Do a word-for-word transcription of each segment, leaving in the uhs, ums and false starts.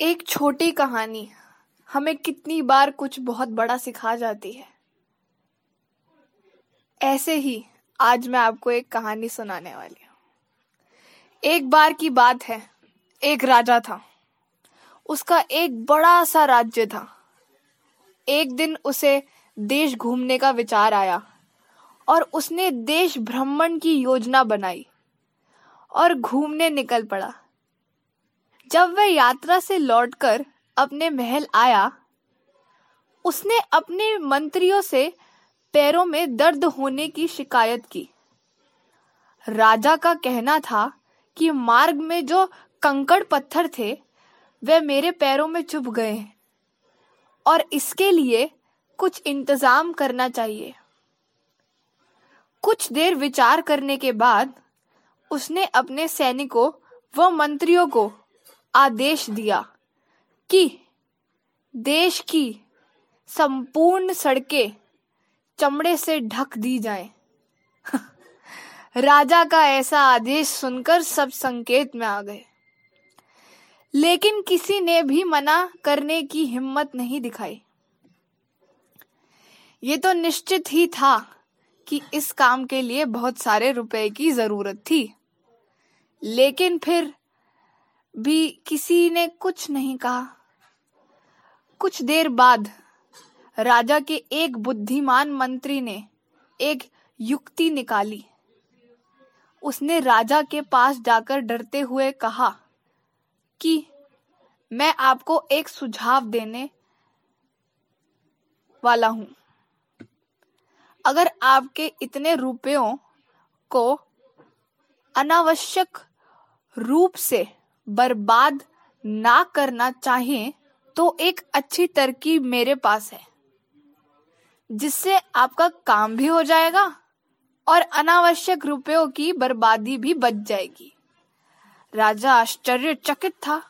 एक छोटी कहानी हमें कितनी बार कुछ बहुत बड़ा सिखा जाती है। ऐसे ही आज मैं आपको एक कहानी सुनाने वाली हूँ। एक बार की बात है, एक राजा था। उसका एक बड़ा सा राज्य था। एक दिन उसे देश घूमने का विचार आया और उसने देश भ्रमण की योजना बनाई और घूमने निकल पड़ा। जब वह यात्रा से लौटकर अपने महल आया, उसने अपने मंत्रियों से पैरों में दर्द होने की शिकायत की। राजा का कहना था कि मार्ग में जो कंकड़ पत्थर थे वे मेरे पैरों में चुभ गए और इसके लिए कुछ इंतजाम करना चाहिए। कुछ देर विचार करने के बाद उसने अपने सैनिकों व मंत्रियों को आदेश दिया कि देश की संपूर्ण सड़कें चमड़े से ढक दी जाएं। राजा का ऐसा आदेश सुनकर सब संकेत में आ गए, लेकिन किसी ने भी मना करने की हिम्मत नहीं दिखाई। ये तो निश्चित ही था कि इस काम के लिए बहुत सारे रुपए की जरूरत थी, लेकिन फिर भी किसी ने कुछ नहीं कहा। कुछ देर बाद राजा के एक बुद्धिमान मंत्री ने एक युक्ति निकाली। उसने राजा के पास जाकर डरते हुए कहा कि मैं आपको एक सुझाव देने वाला हूं। अगर आपके इतने रुपयों को अनावश्यक रूप से बर्बाद ना करना चाहिए तो एक अच्छी तरकीब मेरे पास है, जिससे आपका काम भी हो जाएगा और अनावश्यक रुपयों की बर्बादी भी बच जाएगी। राजा आश्चर्यचकित था,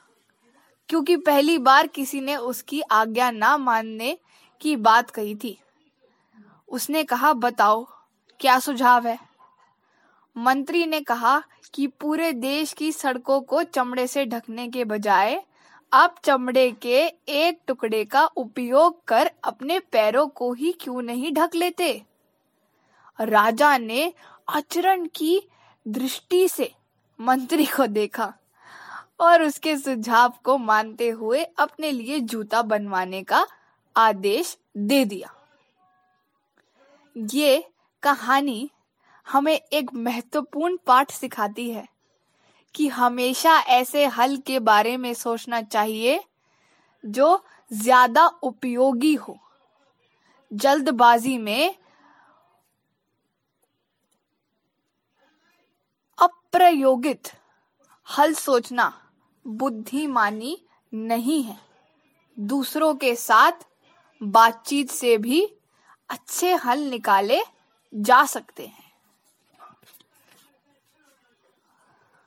क्योंकि पहली बार किसी ने उसकी आज्ञा ना मानने की बात कही थी। उसने कहा, बताओ क्या सुझाव है? मंत्री ने कहा कि पूरे देश की सड़कों को चमड़े से ढकने के बजाय आप चमड़े के एक टुकड़े का उपयोग कर अपने पैरों को ही क्यों नहीं ढक लेते? राजा ने आचरण की दृष्टि से मंत्री को देखा और उसके सुझाव को मानते हुए अपने लिए जूता बनवाने का आदेश दे दिया। ये कहानी हमें एक महत्वपूर्ण पाठ सिखाती है कि हमेशा ऐसे हल के बारे में सोचना चाहिए जो ज्यादा उपयोगी हो। जल्दबाजी में अप्रायोगिक हल सोचना बुद्धिमानी नहीं है। दूसरों के साथ बातचीत से भी अच्छे हल निकाले जा सकते हैं।